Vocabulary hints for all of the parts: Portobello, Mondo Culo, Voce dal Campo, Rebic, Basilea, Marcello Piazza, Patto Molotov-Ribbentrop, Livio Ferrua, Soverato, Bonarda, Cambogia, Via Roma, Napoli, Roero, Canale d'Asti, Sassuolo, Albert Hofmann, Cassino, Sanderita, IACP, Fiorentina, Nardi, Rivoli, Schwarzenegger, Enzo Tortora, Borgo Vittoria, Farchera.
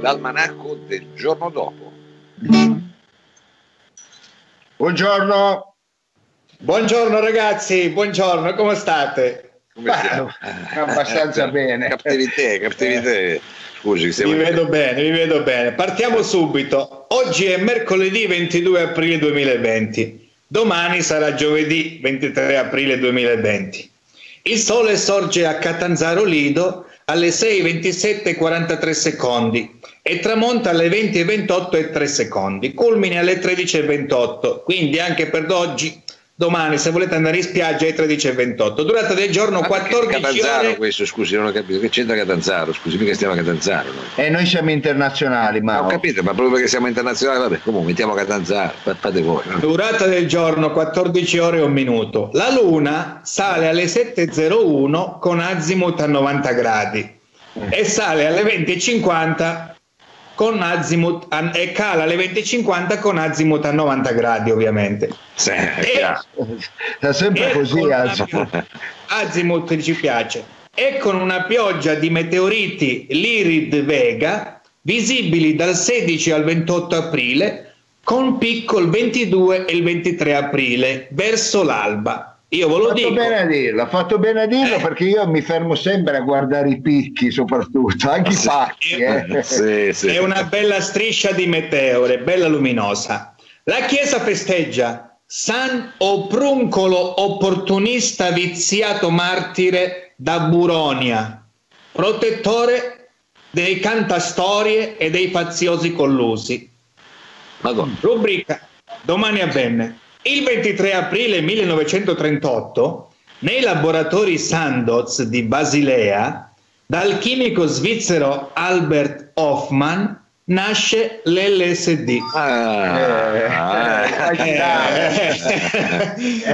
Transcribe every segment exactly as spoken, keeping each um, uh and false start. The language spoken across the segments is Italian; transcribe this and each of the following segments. L'almanacco del giorno dopo. Buongiorno. Buongiorno ragazzi, buongiorno, come state? Come siamo? Ah, abbastanza bene. Captività, captività. Scusi, siamo vi vedo bene, vi vedo bene. Partiamo subito. Oggi è mercoledì ventidue aprile duemilaventi. Domani sarà giovedì ventitré aprile duemilaventi. Il sole sorge a Catanzaro Lido alle sei e ventisette e quarantatré secondi e tramonta alle venti e ventotto e tre secondi. Culmine alle tredici e ventotto. Quindi anche per oggi, domani, se volete andare in spiaggia, è tredici e ventotto. Durata del giorno, quattordici ore. Catanzaro questo, scusi, non ho capito. Che c'entra Catanzaro? Scusi, mica stiamo a Catanzaro. No? E eh, noi siamo internazionali, ma... No, ho capito, ma proprio perché siamo internazionali, vabbè, comunque, mettiamo Catanzaro, fate voi. No? Durata del giorno, quattordici ore e un minuto. La luna sale alle sette e zero uno con azimut a novanta gradi mm. e sale alle venti e cinquanta con azimut a, e cala alle venti e cinquanta con azimut a novanta gradi ovviamente. Sì, e, è sempre così azimut. Azimut ci piace. E con una pioggia di meteoriti Lirid Vega visibili dal sedici al ventotto aprile con picco il ventidue e il ventitré aprile verso l'alba. Io ve lo dico. Bene a dirlo, fatto bene a dirlo eh. perché io mi fermo sempre a guardare i picchi, soprattutto anche sì, i pacchi. Eh. Sì, sì. È una bella striscia di meteore, bella luminosa. La chiesa festeggia San Opruncolo opportunista viziato martire da Buronia, protettore dei cantastorie e dei faziosi collusi. Madonna. Rubrica Domani avvenne. Il ventitré aprile millenovecentotrentotto, nei laboratori Sandoz di Basilea, dal chimico svizzero Albert Hofmann nasce l'L S D. Ah, eh,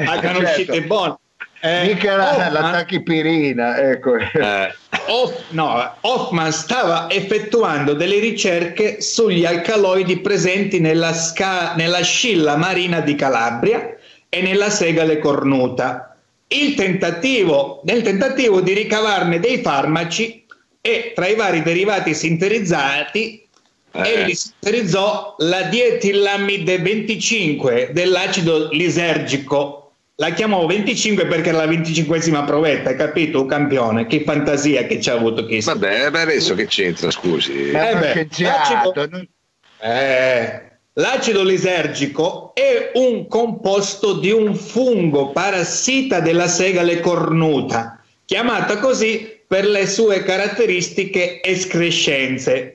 ah, conoscete buono. Mica la, la tachipirina, ecco. Eh. Off, no, Hofmann stava effettuando delle ricerche sugli alcaloidi presenti nella, sca, nella scilla marina di Calabria e nella segale cornuta. Il tentativo, nel tentativo di ricavarne dei farmaci e tra i vari derivati sintetizzati eh. egli sintetizzò la dietilamide venticinque dell'acido lisergico. La chiamavo venticinque perché era la venticinquesima provetta, hai capito? Campione, che fantasia che ci ha avuto chi. Vabbè, ma adesso che c'entra, scusi. Eh beh, l'acido, eh, l'acido lisergico è un composto di un fungo parassita della segale cornuta, chiamata così per le sue caratteristiche escrescenze.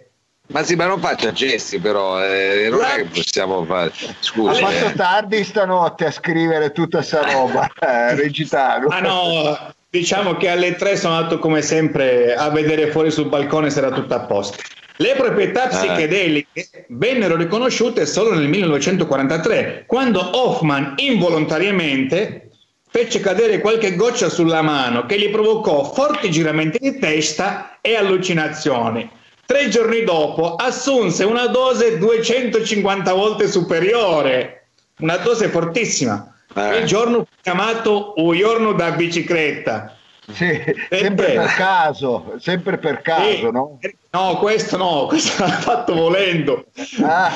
Ma sì, ma non faccia gesti però, eh, non è che possiamo fare. Scusa. Ho fatto tardi stanotte a scrivere tutta sta roba, eh, recitare. Ah no, diciamo che alle tre sono andato come sempre a vedere fuori sul balcone se era tutto a posto. Le proprietà psichedeliche vennero riconosciute solo nel millenovecentoquarantatré, quando Hofmann involontariamente fece cadere qualche goccia sulla mano che gli provocò forti giramenti di testa e allucinazioni. Tre giorni dopo assunse una dose duecentocinquanta volte superiore, una dose fortissima. Eh. Il giorno chiamato un giorno da bicicletta. Sì, sempre per caso, sempre per caso, sì. no? No, questo no, questo l'ha fatto volendo. Ah.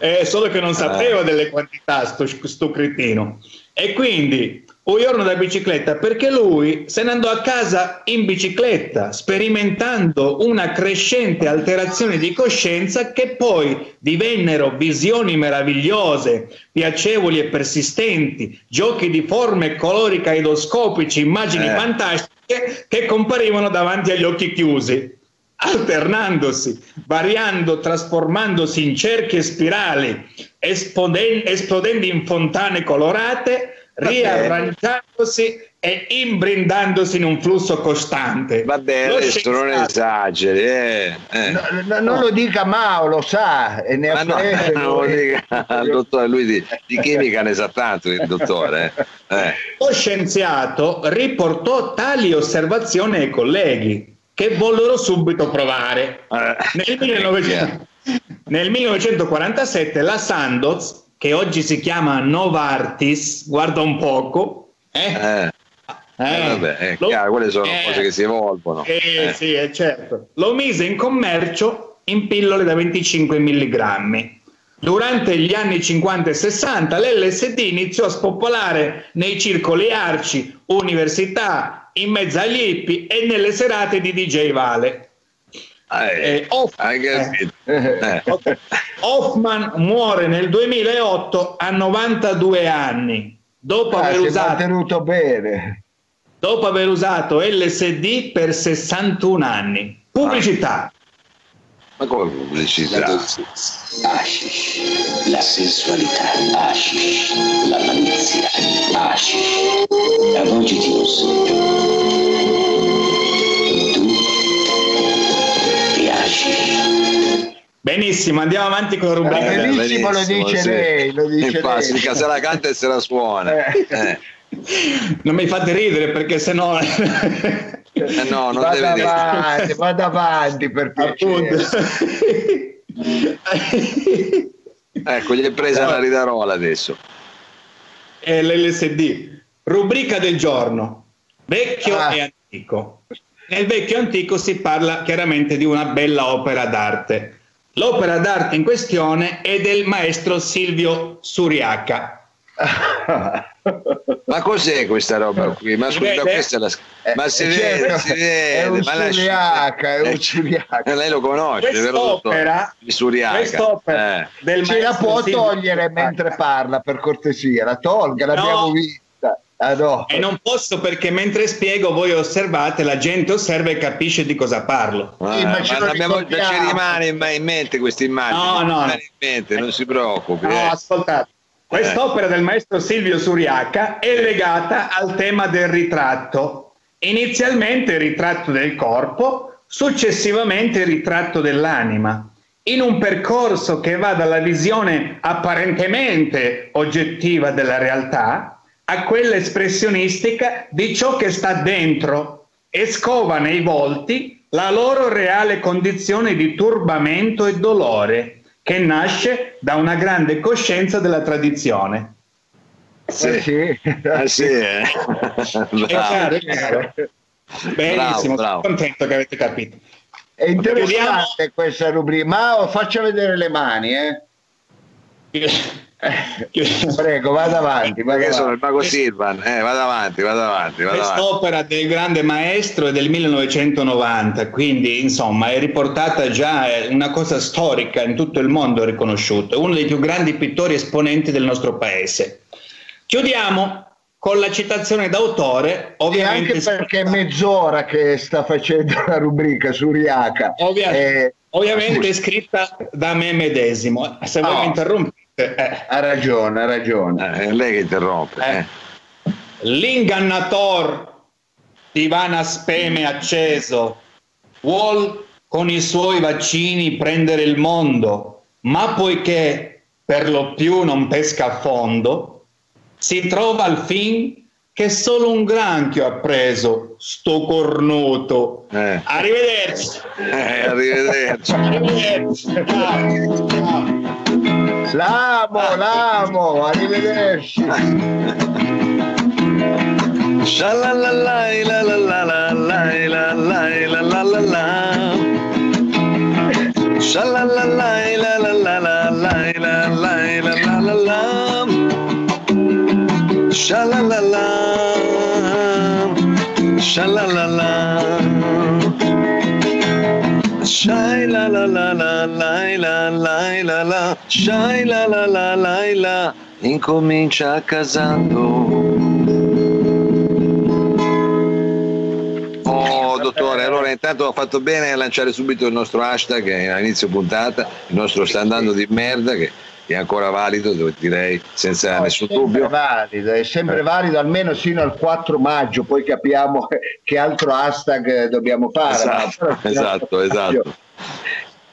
Eh, solo che non sapeva ah. delle quantità sto, sto cretino. E quindi... un giorno da bicicletta perché lui se ne andò a casa in bicicletta sperimentando una crescente alterazione di coscienza che poi divennero visioni meravigliose, piacevoli e persistenti, giochi di forme, colori caleidoscopici, immagini eh. fantastiche che comparivano davanti agli occhi chiusi, alternandosi, variando, trasformandosi in cerchi e spirali, esplodendo, esplodendo in fontane colorate, riarrangiandosi e imbrindandosi in un flusso costante. Va bene, adesso non esageri, eh, eh. No, no, non no. lo dica Mao, lo sa e ne ha no, no, dottore, lui di, di chimica ne sa tanto il dottore. Eh. Lo scienziato riportò tali osservazioni ai colleghi che vollero subito provare. Uh, nel, millenovecento nel millenovecentoquarantasette la Sandoz, che oggi si chiama Novartis, guarda un poco, eh? Eh. Eh, eh, vabbè, eh, lo, chiaro, quelle sono eh, cose che si evolvono. Eh, eh. Sì, eh, certo. Lo mise in commercio in pillole da venticinque milligrammi. Durante gli anni cinquanta e sessanta l'L S D iniziò a spopolare nei circoli arci, università, in mezzo agli hippie e nelle serate di D J Vale. Eh, Hoff- eh, eh, okay. Hofmann muore nel duemilaotto a novantadue anni. Dopo aver, ah, usato, tenuto bene. dopo aver usato L S D per sessantuno anni. Pubblicità. Ma come pubblicità? La dolcezza, hashish, la sensualità, hashish, la malizia, hashish, la voce ti usa. Tu ti hashish. Benissimo, andiamo avanti con la rubrica. Eh, benissimo, benissimo, lo dice sì. lei, lo dice Infatti, lei. Mica se la canta e se la suona. Eh. Eh. Non mi fate ridere perché sennò eh no, non vado avanti, vado avanti per piacere. Ecco, gli è presa no. la ridarola adesso. È l'L S D. Rubrica del giorno. Vecchio ah. e antico. Nel vecchio antico si parla chiaramente di una bella opera d'arte. L'opera d'arte in questione è del maestro Silvio Suriaca. Ma cos'è questa roba qui? Ma scusa, questa è la... Ma si vede, si vede, è un Suriaca, è un Suriaca. Lei lo conosce, quest'opera, vero? Quest'opera eh. del ce la può Silvio togliere mentre parla, per cortesia, la tolga, l'abbiamo no. vista. Ah, no. E non posso, perché mentre spiego voi osservate, la gente osserva e capisce di cosa parlo. Ah, sì, ma ma ce l'abbiamo, ci rimane in mente questa immagine. No, no, no. In mente, non si preoccupi. No, eh. ascoltate. Quest'opera del maestro Silvio Suriaca è legata al tema del ritratto. Inizialmente il ritratto del corpo, successivamente il ritratto dell'anima, in un percorso che va dalla visione apparentemente oggettiva della realtà a quella espressionistica di ciò che sta dentro e scova nei volti la loro reale condizione di turbamento e dolore, che nasce da una grande coscienza della tradizione. Sì, sì, eh, sì eh. Bravo. È chiaro, è chiaro. Benissimo, bravo, bravo. Sono contento che avete capito. È interessante. Vediamo questa rubrica, ma faccio vedere le mani, eh. Prego, vado avanti. Vado avanti. Sono il mago Silvan, eh, vado avanti, vado avanti. Vado Quest'opera avanti. Del grande maestro è del millenovecentonovanta, quindi insomma è riportata già, è una cosa storica, in tutto il mondo è riconosciuto, è uno dei più grandi pittori esponenti del nostro paese. Chiudiamo con la citazione d'autore, ovviamente. E anche perché è mezz'ora che sta facendo la rubrica Suriaca. Ovviamente, eh, ovviamente è scritta da me medesimo. Se oh. voi mi interrompete. Eh. Ha ragione, ha ragione. È eh, lei che interrompe. Eh. Eh. L'ingannator di vana speme acceso vuol con i suoi vaccini prendere il mondo, ma poiché per lo più non pesca a fondo, si trova al fin che solo un granchio ha preso, sto cornuto. Eh. Arrivederci. Eh, arrivederci. Arrivederci. Ciao. Ciao. L'amo, l'amo, arrivederci. Shai la la la la la la la, shai la la la la la, incomincia casando. Oh dottore, allora intanto ho fatto bene a lanciare subito il nostro hashtag all'inizio puntata, il nostro sta andando di merda che è ancora valido, direi senza no, nessun è dubbio valido, è sempre valido almeno sino al quattro maggio, poi capiamo che altro hashtag dobbiamo fare. Esatto, esatto, esatto.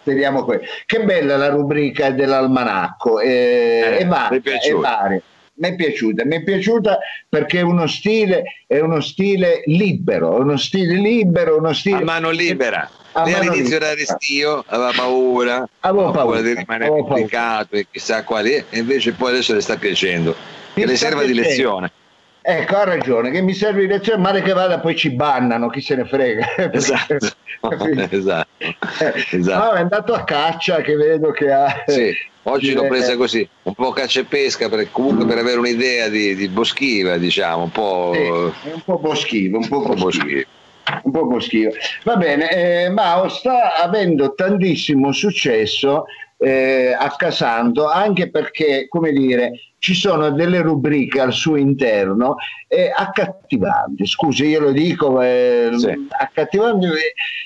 Vediamo qui. Che bella la rubrica dell'almanacco, eh, eh, è varia, è varia. mi è piaciuta, mi è piaciuta perché è uno stile, è uno stile libero, uno stile libero, uno stile a mano libera. A lei mano all'inizio libera. Era restio, aveva paura, avevo paura, paura di rimanere complicato e chissà quali, e invece poi adesso le sta piacendo, che le serva di lezione. Ecco, ha ragione, che mi serve di lezione, male che vada poi ci bannano, chi se ne frega. Esatto, esatto, esatto. No, è andato a caccia, che vedo che ha... Sì, oggi l'ho presa così, un po' caccia e pesca, per, comunque per avere un'idea di, di boschiva, diciamo, un po'... Sì, un po' boschiva, un po' boschiva. Un po' boschiva. Va bene, eh, Mao sta avendo tantissimo successo... Eh, a Casando, anche perché, come dire, ci sono delle rubriche al suo interno eh, accattivanti, scusi, io lo dico eh, sì. Accattivanti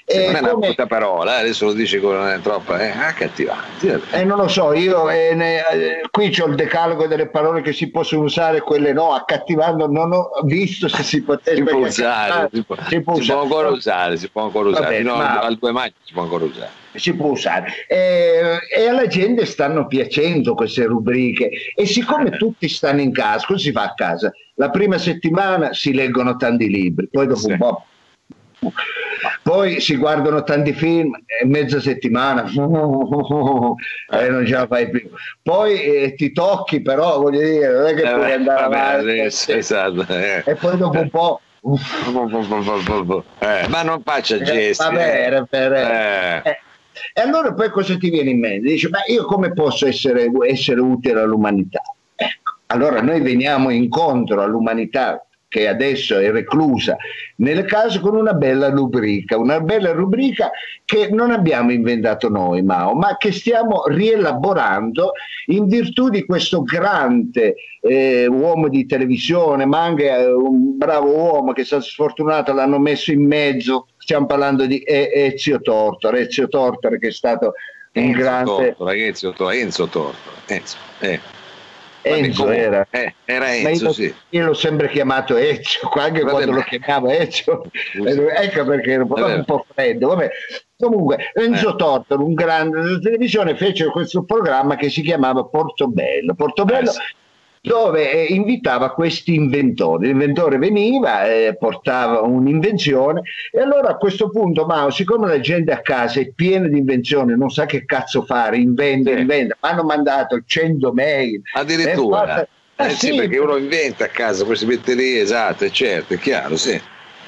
eh, sì, non è come... una brutta parola, adesso lo dici che non è troppa, eh, accattivanti e eh, non lo so, io eh, ne, eh, qui c'ho il decalogo delle parole che si possono usare, quelle no, accattivando non ho visto se si potesse si può usare, si può, si può si usare. ancora usare si può ancora usare, fino ma... al due maggio si può ancora usare si può usare eh, e alla gente stanno piacendo queste rubriche, e siccome tutti stanno in casa, cosa si fa a casa? La prima settimana si leggono tanti libri, poi dopo sì. un po' poi si guardano tanti film, mezza settimana e eh, non ce la fai più, poi eh, ti tocchi, però voglio dire non è che eh, puoi andare vabbè, avanti adesso, esatto, eh. e poi dopo un po' eh, ma non faccia gesti eh, vabbè, per, eh. Eh. E allora poi cosa ti viene in mente? Dici, ma io come posso essere, essere utile all'umanità? Ecco, allora noi veniamo incontro all'umanità che adesso è reclusa nel caso con una bella rubrica, una bella rubrica che non abbiamo inventato noi, Mao, ma che stiamo rielaborando in virtù di questo grande eh, uomo di televisione, ma anche un bravo uomo che è stato sfortunato, l'hanno messo in mezzo. Stiamo parlando di Ezio Tortora, Ezio Tortora che è stato un Enzo grande... Tortora, Ezio Tortora, Enzo Tortora, Enzo, eh. Enzo Vabbè, era, eh, era Enzo, io, sì. Io l'ho sempre chiamato Ezio, anche Vabbè, quando ma... lo chiamavo Ezio, ecco perché era un po' freddo. Vabbè. Comunque Enzo eh. Tortora, un grande della televisione, fece questo programma che si chiamava Portobello, Portobello... Eh, sì. dove eh, invitava questi inventori, l'inventore veniva, eh, portava un'invenzione, e allora a questo punto, Mao, siccome la gente a casa è piena di invenzioni, non sa che cazzo fare, inventa, sì. inventa, hanno mandato cento mail. Addirittura, eh, fatta... eh, eh, sì, sì, perché uno inventa a casa queste batterie, esatto, è certo, è chiaro, sì.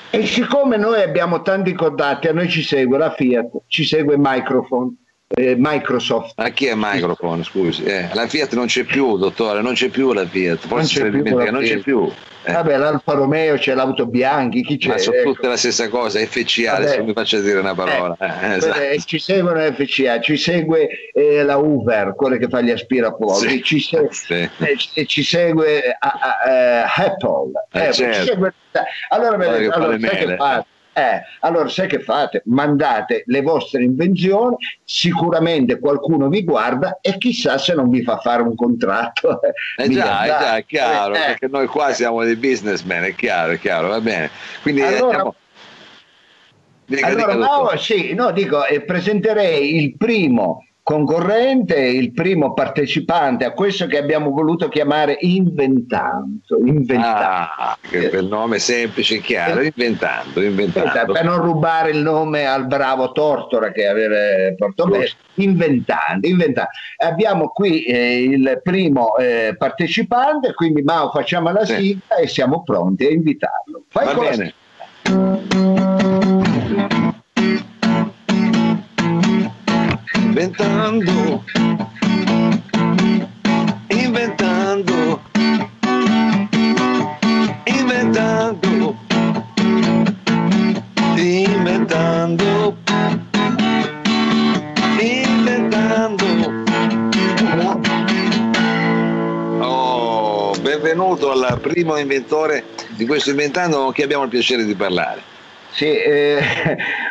E siccome noi abbiamo tanti contatti, a noi ci segue la Fiat, ci segue Microphone. Microsoft. A chi è Microphone? Scusi, eh, la Fiat non c'è più, dottore, non c'è più la Fiat. Forse non c'è più. La non c'è più. Eh. Vabbè, l'Alfa Romeo, c'è l'Auto Bianchi, chi c'è? Ma sono ecco. tutte la stessa cosa, F C A, vabbè. Adesso mi faccia dire una parola. Eh. Eh, esatto. eh, ci seguono F C A, ci segue eh, la Uber, quella che fa gli aspirapolvere, sì. ci, se- sì. eh, ci segue a, a, a Apple. Eh, Apple. Certo. Ci segue... Allora, allora, che allora sai che fa? Eh, allora sai che fate? Mandate le vostre invenzioni, sicuramente qualcuno vi guarda e chissà se non vi fa fare un contratto. Eh già, è già, è chiaro, eh, perché noi qua siamo dei businessmen, è chiaro, è chiaro, va bene. Quindi allora, andiamo... dica, allora dica, no, sì, no, dico, eh, presenterei il primo concorrente, il primo partecipante a questo che abbiamo voluto chiamare Inventando. Inventando. Ah, che bel nome, semplice e chiaro, inventando, inventando. Aspetta, per non rubare il nome al bravo Tortora che aveva Portobello, inventando, inventando. Abbiamo qui eh, il primo eh, partecipante, quindi Mao facciamo la sì. sigla e siamo pronti a invitarlo. Fai Va cosa? bene. Inventando, inventando, inventando, inventando, inventando. Oh, benvenuto al primo inventore di questo Inventando con chi abbiamo il piacere di parlare. Sì, eh,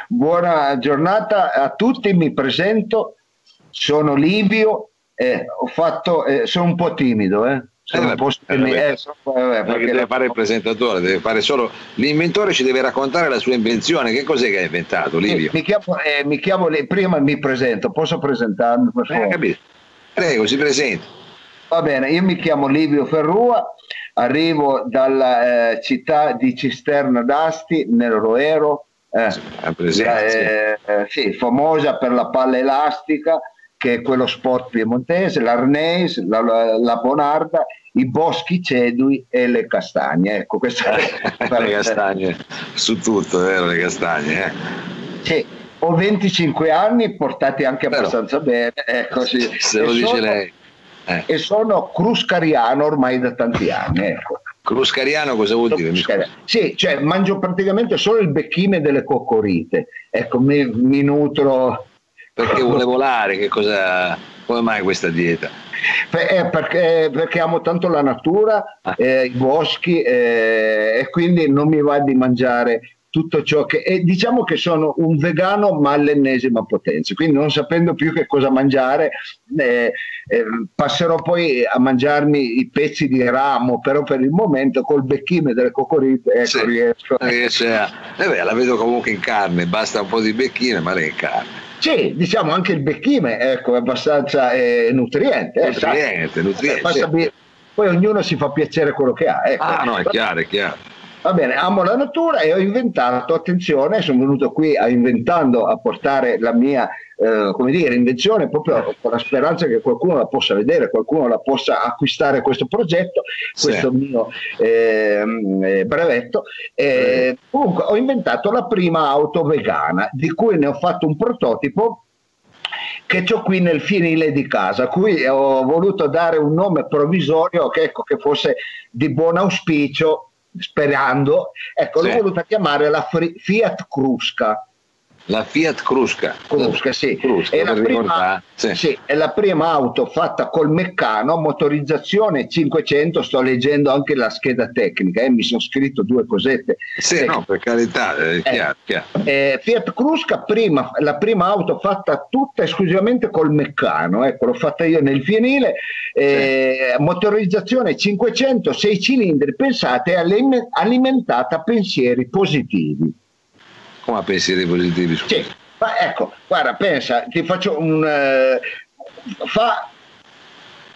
buona giornata a tutti, mi presento, sono Livio, eh, ho fatto, eh, sono un po' timido, eh. Sono eh, un po' timido, eh, vabbè, perché deve fare il presentatore, deve fare solo l'inventore, ci deve raccontare la sua invenzione, che cos'è che ha inventato Livio? Mi chiamo, eh, mi chiamo, prima mi presento, posso presentarmi per favore? Eh, capito. Prego, si presenti. Va bene, io mi chiamo Livio Ferrua, arrivo dalla eh, città di Cisterna d'Asti, nel Roero, eh, sì, eh, eh, sì, famosa per la palla elastica, che è quello sport piemontese, l'arnese, la, la, la Bonarda, i boschi cedui e le castagne. Ecco, questa è le castagne, su tutto, vero, le castagne. Eh. Sì, ho venticinque anni, portati anche abbastanza Però, bene. Ecco, sì. Se lo e dice sono, lei. Eh. E sono cruscariano ormai da tanti anni. Ecco. Cruscariano cosa vuol dire? Sì, cioè mangio praticamente solo il becchime delle coccorite. Ecco, mi, mi nutro... Perché vuole volare? Che cosa? Come mai questa dieta? Eh, perché, perché amo tanto la natura, ah. eh, i boschi, eh, e quindi non mi va di mangiare tutto ciò che... E diciamo che sono un vegano ma all'ennesima potenza, quindi non sapendo più che cosa mangiare, eh, eh, passerò poi a mangiarmi i pezzi di ramo, però per il momento col becchime delle cocorite ecco, sì, riesco. A... Eh beh, la vedo comunque in carne, basta un po' di becchime ma lei è in carne. Sì, diciamo anche il becchime, ecco, è abbastanza eh, nutriente. Eh, nutriente, nutriente. Sì. Poi ognuno si fa piacere quello che ha. Ecco. Ah no, è chiaro, è chiaro. Va bene, amo la natura e ho inventato, attenzione, sono venuto qui a inventando, a portare la mia, eh, come dire, invenzione, proprio con la speranza che qualcuno la possa vedere, qualcuno la possa acquistare questo progetto, questo sì. mio eh, brevetto. Eh, comunque ho inventato la prima auto vegana, di cui ne ho fatto un prototipo che c'ho qui nel fienile di casa, a cui ho voluto dare un nome provvisorio che, ecco, che fosse di buon auspicio, sperando, ecco, sì. l'ho voluta chiamare la Fri- Fiat Crusca. La Fiat Crusca? Crusca, sì. Crusca, è, la prima, sì. Sì, è la prima auto fatta col meccano, motorizzazione cinquecento, sto leggendo anche la scheda tecnica, eh, mi sono scritto due cosette. Sì, eh, no, per carità, è chiaro. Eh, chiaro. Eh, Fiat Crusca, prima, la prima auto fatta tutta esclusivamente col meccano, ecco, l'ho fatta io nel fienile, eh, sì. motorizzazione cinquecento, sei cilindri, pensate, alimentata a pensieri positivi. Come a pensieri positivi? Sì, ma ecco, guarda, pensa, ti faccio un... Eh, fa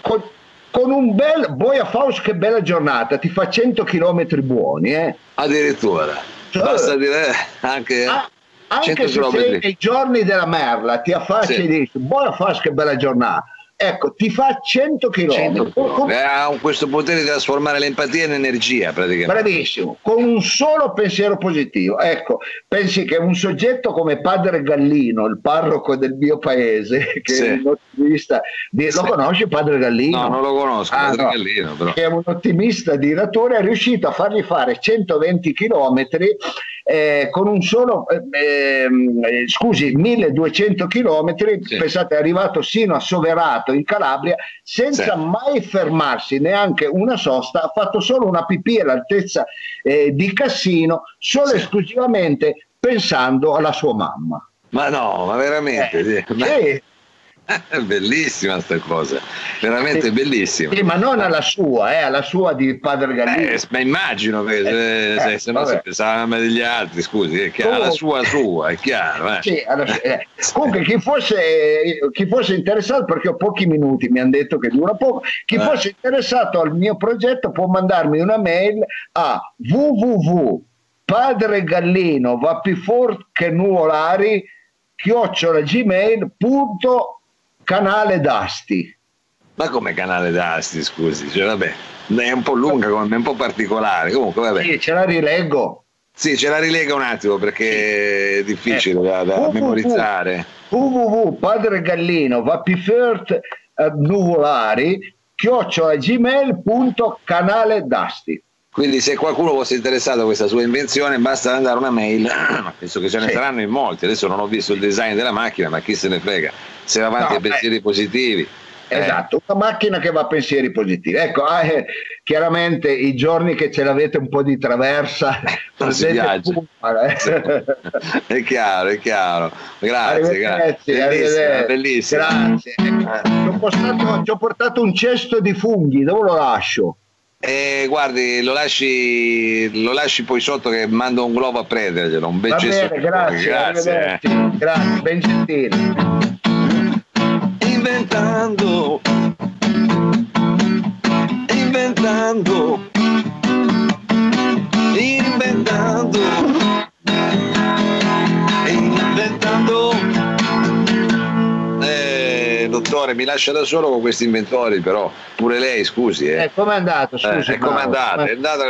con, con un bel... Boia Faust, che bella giornata, ti fa cento chilometri buoni, eh? Addirittura, cioè, basta dire anche... Ah, anche se sei nei giorni della merla, ti affacci sì. e dici, Boia Faust, che bella giornata. Ecco, ti fa cento chilometri. Con... Ha questo potere di trasformare l'empatia in energia, praticamente. Bravissimo, con un solo pensiero positivo. Ecco, pensi che un soggetto come Padre Gallino, il parroco del mio paese, che sì. è un ottimista, di... sì. lo conosci Padre Gallino? No, non lo conosco, ah, Padre no. Gallino, però. Che è un ottimista direttore, è riuscito a fargli fare centoventi chilometri eh, con un solo, eh, eh, scusi, milleduecento chilometri, sì. pensate, è arrivato sino a Soverato, in Calabria, senza sì. mai fermarsi neanche una sosta, ha fatto solo una pipì all'altezza eh, di Cassino, solo sì. esclusivamente pensando alla sua mamma. Ma no, ma veramente eh, sì. Ma... Sì. bellissima sta cosa, veramente sì, bellissima. Sì, ma non alla sua, eh, alla sua di Padre Gallino. Eh, ma immagino che eh, eh, se, se no si pensava degli altri, scusi, è chiaro, alla sua sua, è chiaro. Eh. Sì, alla, eh. Comunque chi fosse, chi fosse interessato, perché ho pochi minuti, mi hanno detto che dura poco, chi eh. fosse interessato al mio progetto può mandarmi una mail a www punto padre gallino va più forte che nuvolari chiocciola gmail punto com Canale d'Asti. Ma come Canale d'Asti, scusi? Cioè, vabbè, è un po' lunga, è un po' particolare. Comunque, vabbè. Sì, ce la rileggo. Sì, ce la rilega un attimo perché sì. è difficile eh. da, da w w w memorizzare. www punto padre gallino va più forte eh, nuvolari chiocciola gmail punto canale d'Asti. Quindi se qualcuno fosse interessato a questa sua invenzione basta andare una mail, penso che ce ne sì. saranno in molti, adesso non ho visto il design della macchina ma chi se ne frega, se va avanti no, a pensieri eh. positivi. Esatto, eh. una macchina che va a pensieri positivi. Ecco, eh, chiaramente i giorni che ce l'avete un po' di traversa non si viaggia. Eh. È chiaro, è chiaro. Grazie, grazie. Bellissima, bellissima. Grazie. Ci ho portato, ci ho portato un cesto di funghi, dove lo lascio? Eh, guardi, lo lasci, lo lasci poi sotto che mando un globo a prenderglielo. Un bel gesto. Grazie, grazie, eh. grazie, ben gentile. Inventando inventore, mi lascia da solo con questi inventori, però pure lei, scusi. Eh, eh com'è andato? Scusi, eh, è com'è andato? È andata,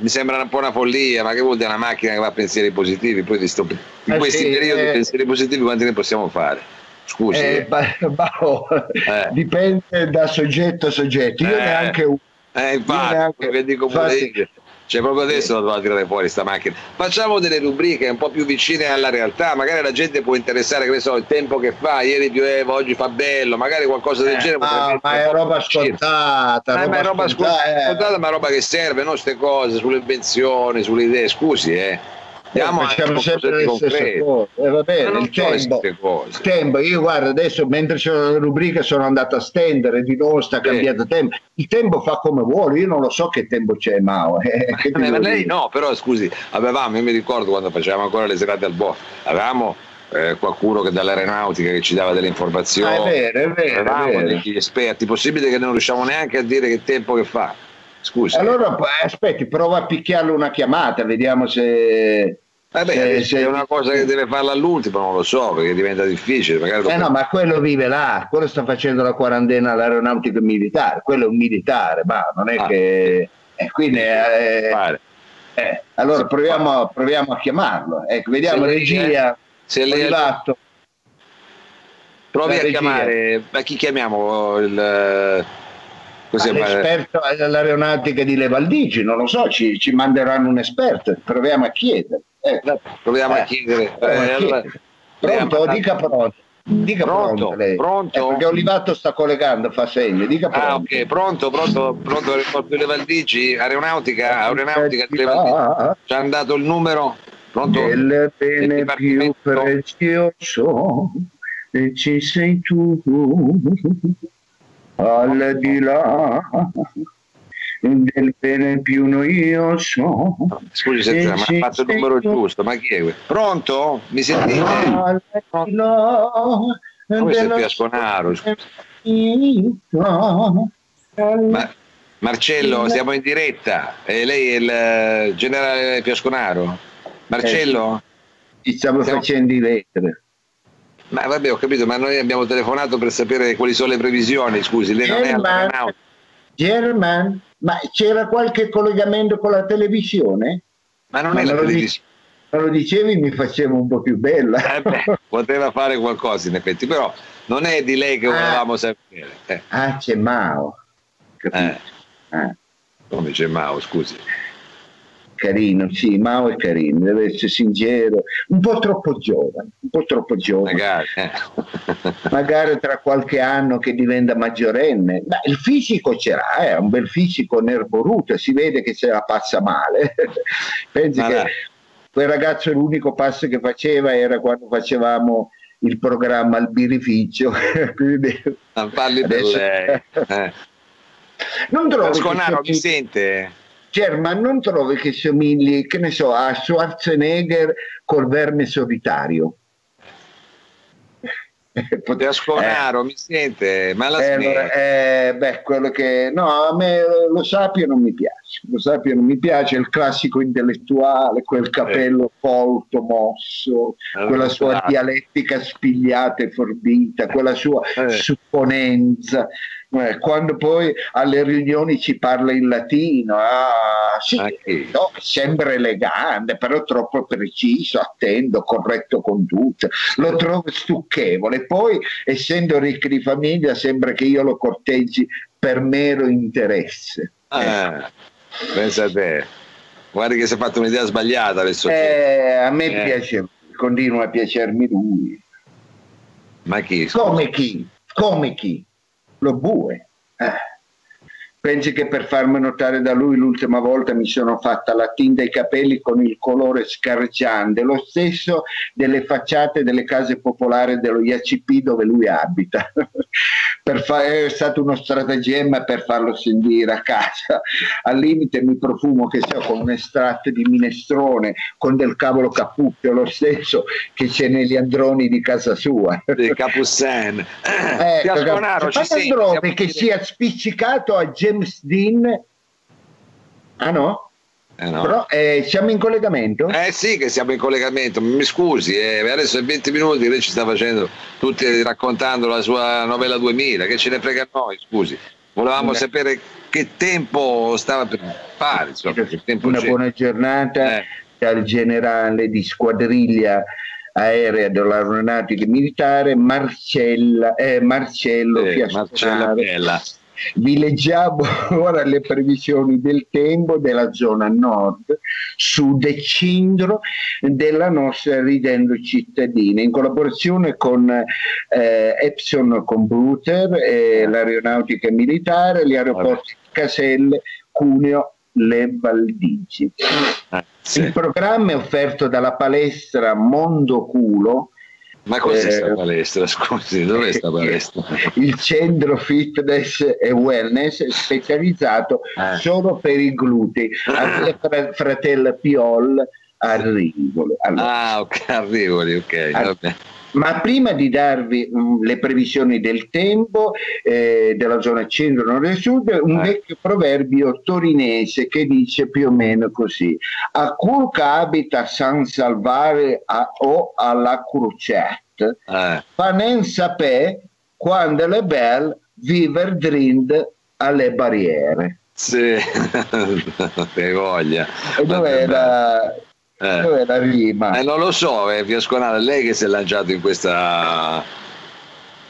mi sembra un po' una follia, ma che vuol dire una macchina che va a pensieri positivi? Poi di sto, in eh questi sì, periodi eh, pensieri positivi quanti ne possiamo fare? Scusi. Eh, bah, bah, oh, eh. Dipende da soggetto a soggetto. Io eh, neanche uno. Eh, infatti, neanche, che dico pure io. Cioè proprio adesso la devo tirare fuori sta macchina. Facciamo delle rubriche un po' più vicine alla realtà, magari la gente può interessare, che ne so, il tempo che fa, ieri pioveva, oggi fa bello, magari qualcosa del eh, genere. Ma, ma è roba scontata, eh, ma è roba scontata, eh. ma è roba che serve, non ste cose, sulle invenzioni, sulle idee, scusi, eh. Andiamo eh, facciamo sempre le stesse cose. Eh, va bene, il tempo, cose. il tempo, io guardo adesso mentre c'è la rubrica sono andato a stendere di nuovo, sta cambiato eh. tempo. Il tempo fa come vuole, io non lo so che tempo c'è, Mao. Eh, ma che ma ma lei no, però scusi, avevamo, io mi ricordo quando facevamo ancora le serate al Bo, avevamo eh, qualcuno che dall'aeronautica che ci dava delle informazioni, ah, è vero, è vero, avevamo è vero. degli esperti, possibile che non riusciamo neanche a dire che tempo che fa. Scusi. Allora aspetti, prova a picchiarlo una chiamata, vediamo se... Vabbè, se, se è una cosa che deve farla all'ultimo, non lo so, perché diventa difficile. Magari eh no, ma quello vive là, quello sta facendo la quarantena all'aeronautica militare, quello è un militare, ma non è ah, che... Sì. Eh, quindi, sì, eh, eh, allora proviamo, proviamo a chiamarlo, ecco, vediamo, se regia, se lei arrivato. Provi a regia. chiamare, a chi chiamiamo il... l'esperto all'aeronautica di Levaldigi, non lo so, ci, ci manderanno un esperto, proviamo a chiedere. Ecco. Proviamo eh, a chiedere. Proviamo eh, a chiedere. Pronto? Proviamo. Dica pronto. Dica pronto. Pronto, lei. pronto? Eh, perché Olivato sta collegando, fa segno. Dica pronto. Ah, ok, pronto, pronto, pronto, aeroporto di Levaldigi, aeronautica, aeronautica di Levaldigi. Ah, ci hanno dato il numero. Pronto? Del bene più prezioso e ci sei tu. Al di là del bene più noioso. Scusi, senta, ma ha fatto il numero giusto, ma chi è? Pronto? Mi sentite? Al di là dello... Ma, Marcello, siamo in diretta. E lei è il generale Fiasconaro. Marcello? Eh, ci stiamo siamo... facendo i lettere. Ma vabbè, ho capito, ma noi abbiamo telefonato per sapere quali sono le previsioni, scusi, lei German, non è all'aeronautica. German, ma c'era qualche collegamento con la televisione? Ma non ma è la televisione. Se lo dicevi mi facevo un po' più bella. Eh beh, poteva fare qualcosa in effetti, però non è di lei che volevamo ah, sapere. Eh. Ah, c'è Mao. Capito? Eh. Ah. Come c'è Mao, scusi. Carino, sì, Mao è carino, deve essere sincero, un po' troppo giovane, un po' troppo giovane, magari, eh. magari tra qualche anno che diventa maggiorenne, ma il fisico c'era, è eh, un bel fisico nerboruto, si vede che se la passa male, pensi ma che là. Quel ragazzo l'unico passo che faceva era quando facevamo il programma al birrificio, quindi non parli adesso... per lei, eh. non trovo Sconaro, mi sente? German, non trovi che somigli, che ne so, a Schwarzenegger col verme solitario? Fiasconaro, eh, mi sente? Ma la eh, allora, eh, beh, quello che... No, a me lo sapio non mi piace. Lo sapio non mi piace, è il classico intellettuale, quel capello eh. folto, mosso, eh, quella sua eh. dialettica spigliata e forbita, quella sua eh. supponenza... Quando poi alle riunioni ci parla in latino, ah, sì, okay. no, sembra elegante, però troppo preciso, attento, corretto con tutto, lo trovo stucchevole. Poi, essendo ricchi di famiglia, sembra che io lo corteggi per mero interesse. Ah, eh. Pensa a te, guardi che si è fatta un'idea sbagliata adesso. Eh, a me eh. piace, continua a piacermi lui. Ma chi? Scusa? Come chi? Come chi? Lo bue. Eh. Pensi che per farmi notare da lui l'ultima volta mi sono fatta la tinta ai capelli con il colore scarciante, lo stesso delle facciate delle case popolari dello I A C P dove lui abita. Per fa- è stato uno stratagemma per farlo sentire a casa. Al limite mi profumo, che so, con un estratto di minestrone, con del cavolo cappuccio, lo stesso che c'è negli androni di casa sua. Dei Capucin. Eh, ecco, Fiasconaro, ci sei, androne che sia spiccicato a James Dean. Ah no? Eh no. Però eh, siamo in collegamento? Eh sì che siamo in collegamento, mi scusi, eh, adesso è venti minuti, lei ci sta facendo, tutti raccontando la sua novella duemila, che ce ne frega noi, scusi. Volevamo una... sapere che tempo stava per fare, insomma, che tempo una c'è. Buona giornata eh. Dal generale di squadriglia aerea dell'aeronautica militare Marcella, eh, Marcello eh, Piazza. Vi leggiamo ora le previsioni del tempo della zona nord, sud e centro della nostra ridendo cittadina, in collaborazione con eh, Epson Computer, eh, l'aeronautica militare, gli aeroporti di Caselle, Cuneo, Le Valdigi. Ah, sì. Il programma è offerto dalla palestra Mondo Culo. Ma cos'è sta eh, palestra? Scusi, dov'è sta palestra? Il centro fitness e wellness specializzato eh. solo per i glutei, a fr- Fratella Piol a Rivoli. Allora, ah, ok, a Rivoli, ok. Allora. Vabbè. Ma prima di darvi mh, le previsioni del tempo eh, della zona centro, nord e sud, un ah. vecchio proverbio torinese che dice più o meno così: a quel che abita San Salvare a, o alla Crocette, ah. fa non sapere quando le belle viver drind alle barriere. Sì, che voglia. E dov'era... Eh. Dove la rima? Eh, non lo so, eh, Fiasconale, lei che si è lanciato in questa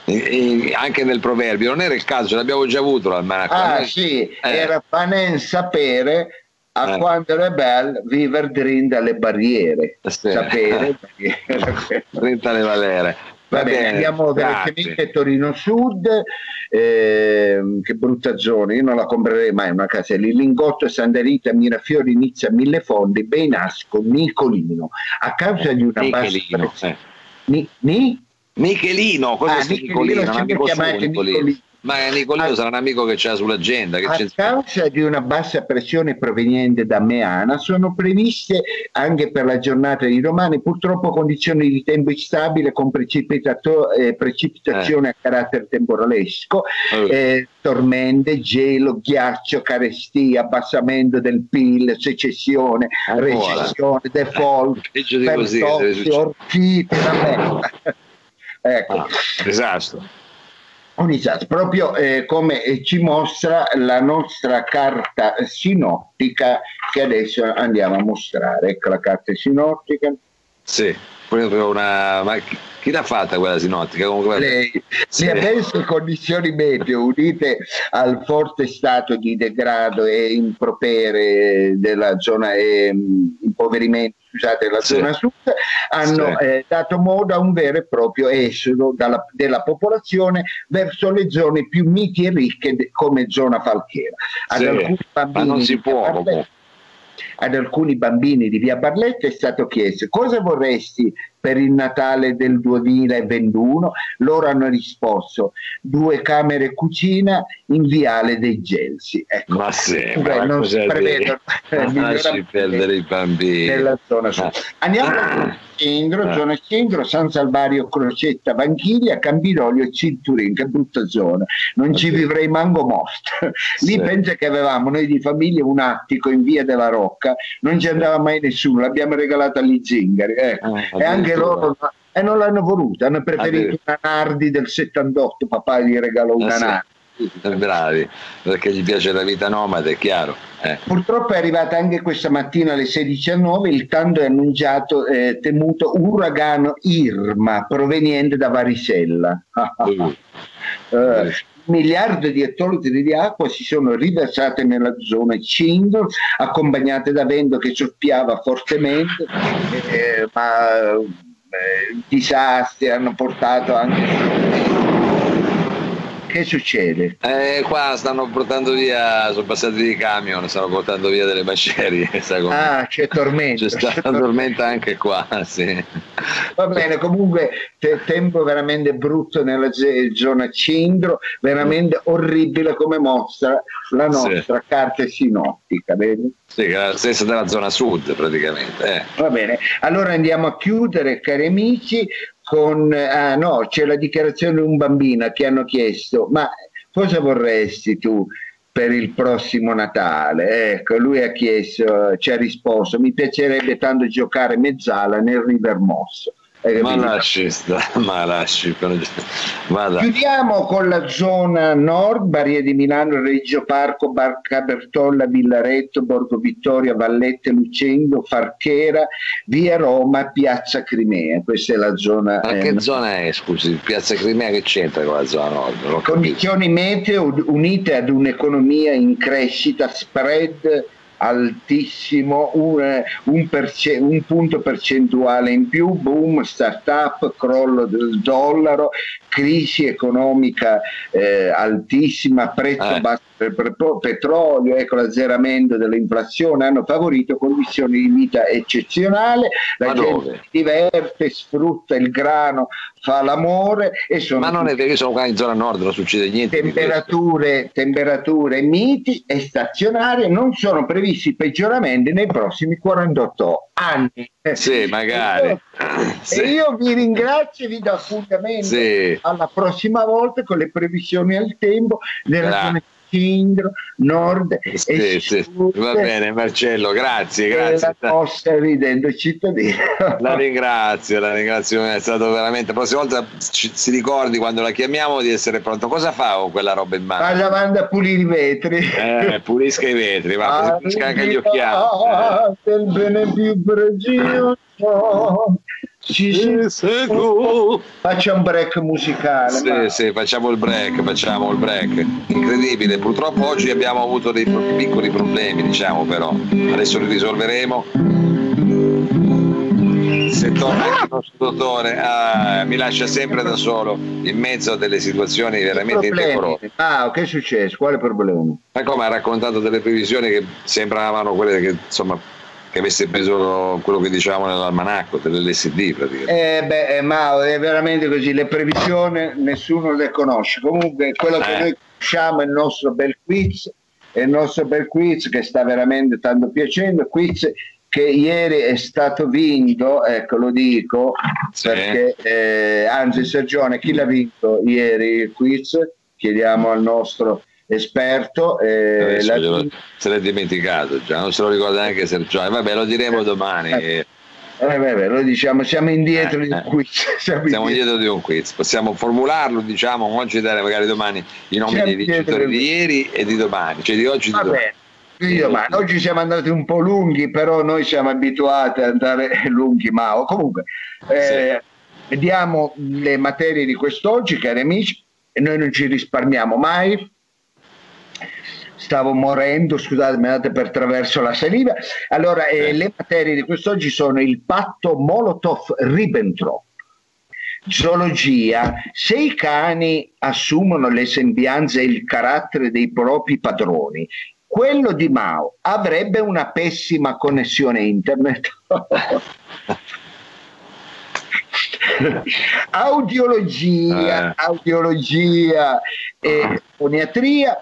in, in, anche nel proverbio, non era il caso, l'abbiamo già avuto l'almanacco. Ah eh. sì, era panen sapere a eh. quanto è bello viver drinda le barriere, sì. sapere drinda le valere. Va, Va bene, bene, andiamo velocemente Torino Sud, eh, che brutta zona, io non la comprerei mai una casa lì, Lingotto, Sanderita, Mirafiori, Nizza, Millefondi, Beinasco, Nicolino, a causa di una Nichelino, bassa... Eh. Ni? Ni? Nichelino, cosa ah, Nicolino? Nicolino, amico Nicolino. Ma Nicolino a... sarà un amico che c'ha sull'agenda. Che a c'è... causa di una bassa pressione proveniente da Meana sono previste anche per la giornata di domani purtroppo condizioni di tempo instabile con precipitato... eh, precipitazione eh. a carattere temporalesco, eh. Eh, tormente, gelo, ghiaccio, carestia, abbassamento del P I L, secessione, ah, recessione, default, pertossio, orchite, ecco. Ah, disastro. Proprio eh, come ci mostra la nostra carta sinottica che adesso andiamo a mostrare. Ecco la carta sinottica. Sì, una... ma chi l'ha fatta quella sinottica? Comunque... Lei, sì. Le avverse condizioni meteo unite al forte stato di degrado e impropere della zona e impoverimento scusate, la sì. zona sud hanno sì. eh, dato modo a un vero e proprio esodo dalla, della popolazione verso le zone più miti e ricche de, come zona falchiera. Ad sì. alcuni bambini ma non si può Barletta, ad alcuni bambini di via Barletta è stato chiesto cosa vorresti per il Natale del duemilaventuno, loro hanno risposto due camere e cucina in viale dei Gelsi. Ecco. Ma sembra sì, non si prevedono lasci perdere i bambini nella zona sud. Andiamo ah. centro, ah. zona centro, San Salvario, Crocetta, Vanchiglia, Campidoglio e Cinturin, che brutta zona, non ah, ci sì. vivrei manco morto. Lì sì. pensa che avevamo noi di famiglia un attico in via della Rocca, non ci andava mai nessuno, l'abbiamo regalato agli zingari, ecco. ah, e anche loro e eh, non l'hanno voluta, hanno preferito una Nardi del settantotto, papà gli regalò una ah, sì. Nardi. Bravi, perché gli piace la vita nomade, è chiaro. Eh. Purtroppo è arrivata anche questa mattina alle sedici e nove il tanto è annunciato eh, temuto uragano Irma proveniente da Varisella. uh. Uh. Miliardi di ettolitri di acqua si sono riversate nella zona centro, accompagnate da vento che soffiava fortemente, eh, ma eh, disastri hanno portato anche. Che succede? Eh, qua stanno portando via, sono passati dei camion, stanno portando via delle macerie. Ah, c'è tormento. C'è stata c'è tormenta anche qua, sì. Va bene, comunque te- tempo veramente brutto nella z- zona centro, veramente orribile come mostra la nostra sì. carta sinottica, vedi? Sì, che è la stessa della zona sud praticamente. Eh. Va bene, allora andiamo a chiudere, cari amici. Con, ah no, c'è la dichiarazione di un bambino che hanno chiesto: ma cosa vorresti tu per il prossimo Natale. Ecco, lui ha chiesto, ci ha risposto: mi piacerebbe tanto giocare mezzala nel River Mosso. Ma lasci, ma lasci, vada. Chiudiamo con la zona nord: Baria di Milano, Reggio Parco, Barca Bertolla, Villaretto, Borgo Vittoria, Vallette, Lucendo, Farchera, Via Roma, Piazza Crimea. Questa è la zona. Ma che eh, zona è, scusi? Piazza Crimea che c'entra con la zona nord? Condizioni meteo unite ad un'economia in crescita, spread altissimo, un, un, perce- un punto percentuale in più, boom, startup, crollo del dollaro, crisi economica eh, altissima, prezzo eh. basso per, per, per petrolio, ecco, l'azzeramento dell'inflazione hanno favorito condizioni di vita eccezionale, la ma gente dove? diverte, sfrutta il grano, fa l'amore e sono ma non è vero, sono qua in zona nord, non succede niente. Temperature, temperature miti e stazionarie, non sono previsti peggioramenti nei prossimi quarantotto anni. Sì, magari. E io, sì. E io vi ringrazio e vi do appuntamento sì. alla prossima volta con le previsioni al tempo della ah. zona centro, nord sì, e sì. sud. Va bene, Marcello, grazie, grazie. La nostra ridendo cittadina. La ringrazio, la ringrazio, è stato veramente. La prossima volta ci, si ricordi quando la chiamiamo di essere pronto. Cosa fa con quella roba in mano? Alla banda pulire i vetri. Eh, pulisca i vetri, va, pulisca anche gli occhiali. Eh. Del bene più pregioso. Ci, ci, faccia un break musicale. Sì, ma... sì, facciamo il break, facciamo il break. Incredibile, purtroppo oggi abbiamo avuto dei piccoli problemi, diciamo, però adesso li risolveremo. Se torna il nostro dottore, ah, mi lascia sempre da solo in mezzo a delle situazioni che veramente indecorose. Ah, che è successo? Quale problema? Ma come ha raccontato delle previsioni che sembravano quelle che insomma. Che avesse preso quello che diciamo nell'almanacco dell'L S D praticamente. Eh beh, eh, ma è veramente così, le previsioni nessuno le conosce. Comunque quello eh. che noi conosciamo è il nostro bel quiz, è il nostro bel quiz che sta veramente tanto piacendo, quiz che ieri è stato vinto, ecco lo dico, sì. perché eh, anzi Sergione, chi l'ha vinto ieri il quiz? Chiediamo al nostro esperto, eh, la... lo, se l'è dimenticato già, non se lo ricorda neanche Sergio. Vabbè, lo diremo domani. Eh, vabbè, lo diciamo, siamo indietro eh, di un quiz. Siamo, siamo indietro di un quiz, possiamo formularlo, diciamo, oggi dare magari domani i nomi siamo dei vincitori di ieri e di domani, cioè di oggi e di domani. Io, ma oggi siamo andati un po' lunghi, però noi siamo abituati ad andare lunghi, ma comunque eh, sì. vediamo le materie di quest'oggi, cari amici, e noi non ci risparmiamo mai. Stavo morendo, scusate, mi andate per traverso la saliva. Allora, eh, le materie di quest'oggi sono il patto Molotov-Ribbentrop, zoologia, se i cani assumono le sembianze e il carattere dei propri padroni, quello di Mao avrebbe una pessima connessione internet. Audiologia, audiologia e foniatria.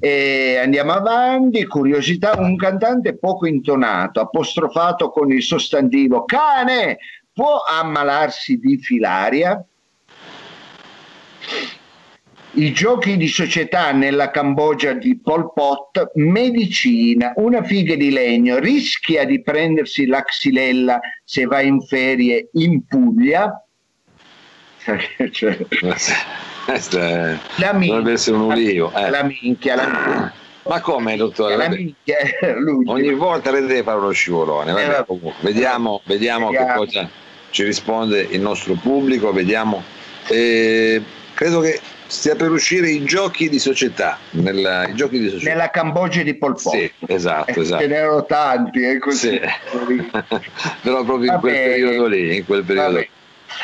E andiamo avanti, curiosità, un cantante poco intonato, apostrofato con il sostantivo cane, può ammalarsi di filaria? I giochi di società nella Cambogia di Pol Pot, medicina, una figa di legno rischia di prendersi la xylella se va in ferie in Puglia? Cioè, è, la minchia, dovrebbe essere un ulivo eh. la minchia, la minchia. Ma come dottore? La minchia, ogni volta le deve fare uno scivolone. Vabbè, eh, comunque. Vediamo, vediamo, vediamo che cosa ci risponde il nostro pubblico. Vediamo, eh, credo che stia per uscire i giochi di società nella, i giochi di società. Nella Cambogia di Pol Pot. Sì, esatto, esatto. Ce n'erano tanti, eh, così. Sì. Però proprio in quel periodo lì, in quel periodo lì.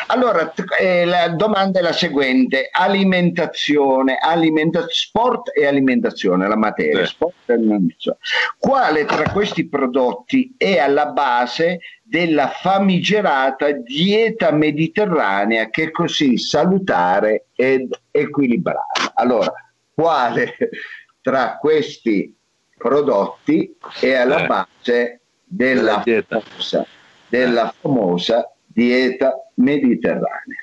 Allora, eh, la domanda è la seguente: alimentazione, alimenta- sport e alimentazione, la materia, sì. sport e alimentazione. Quale tra questi prodotti è alla base della famigerata dieta mediterranea che è così salutare ed equilibrata? Allora, quale tra questi prodotti è alla base della, della famosa, della famosa dieta mediterranea?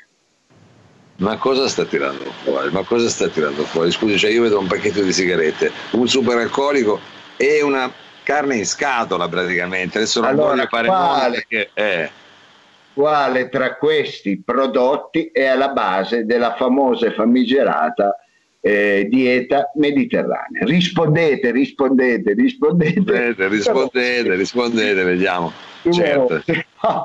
Ma cosa sta tirando fuori? Ma cosa sta tirando fuori? Scusi, cioè io vedo un pacchetto di sigarette, un superalcolico e una carne in scatola praticamente. Adesso non allora, voglio fare nulla perché... Eh. Quale tra questi prodotti è alla base della famosa e famigerata eh, dieta mediterranea? Rispondete, rispondete, rispondete. Rispondete, rispondete, rispondete, vediamo. Certo.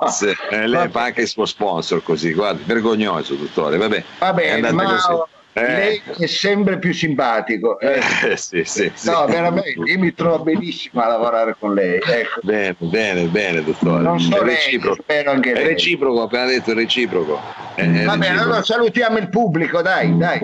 Se, eh, lei fa anche il suo sponsor così, guarda, vergognoso dottore, vabbè. Va bene, ma così. Lei eh. è sempre più simpatico. Eh. Eh, sì, sì, no, sì. Veramente, io mi trovo benissimo a lavorare con lei. Ecco. Bene, bene, bene, dottore. Non so lei, reciproco. Spero anche lei. È reciproco, appena detto, è reciproco. È, è Va bene, allora salutiamo il pubblico, dai, dai.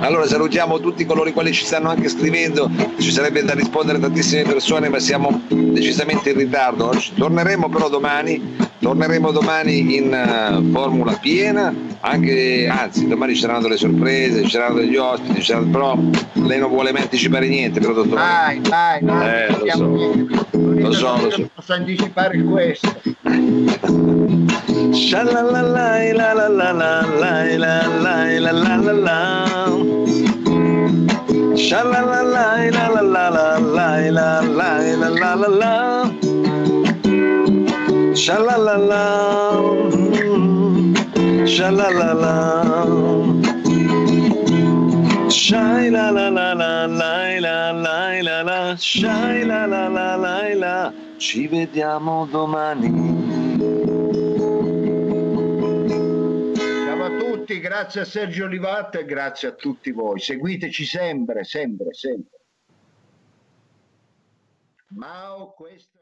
Allora salutiamo tutti coloro i quali ci stanno anche scrivendo. Ci sarebbe da rispondere a tantissime persone, ma siamo decisamente in ritardo. Torneremo però domani. Torneremo domani in uh, formula piena, anche, anzi domani ci saranno delle sorprese, ci saranno degli ospiti, ci saranno, però lei non vuole mai anticipare niente, però dottore. Dai, dai, dai, eh, lo so, lo, lo so, lo so. Posso anticipare questo. Shalalala, shalalala, shai la la la la la la la, shai la la la la la. Ci vediamo domani. Ciao a tutti, grazie a Sergio Olivato e grazie a tutti voi. Seguiteci sempre, sempre, sempre. Ma questo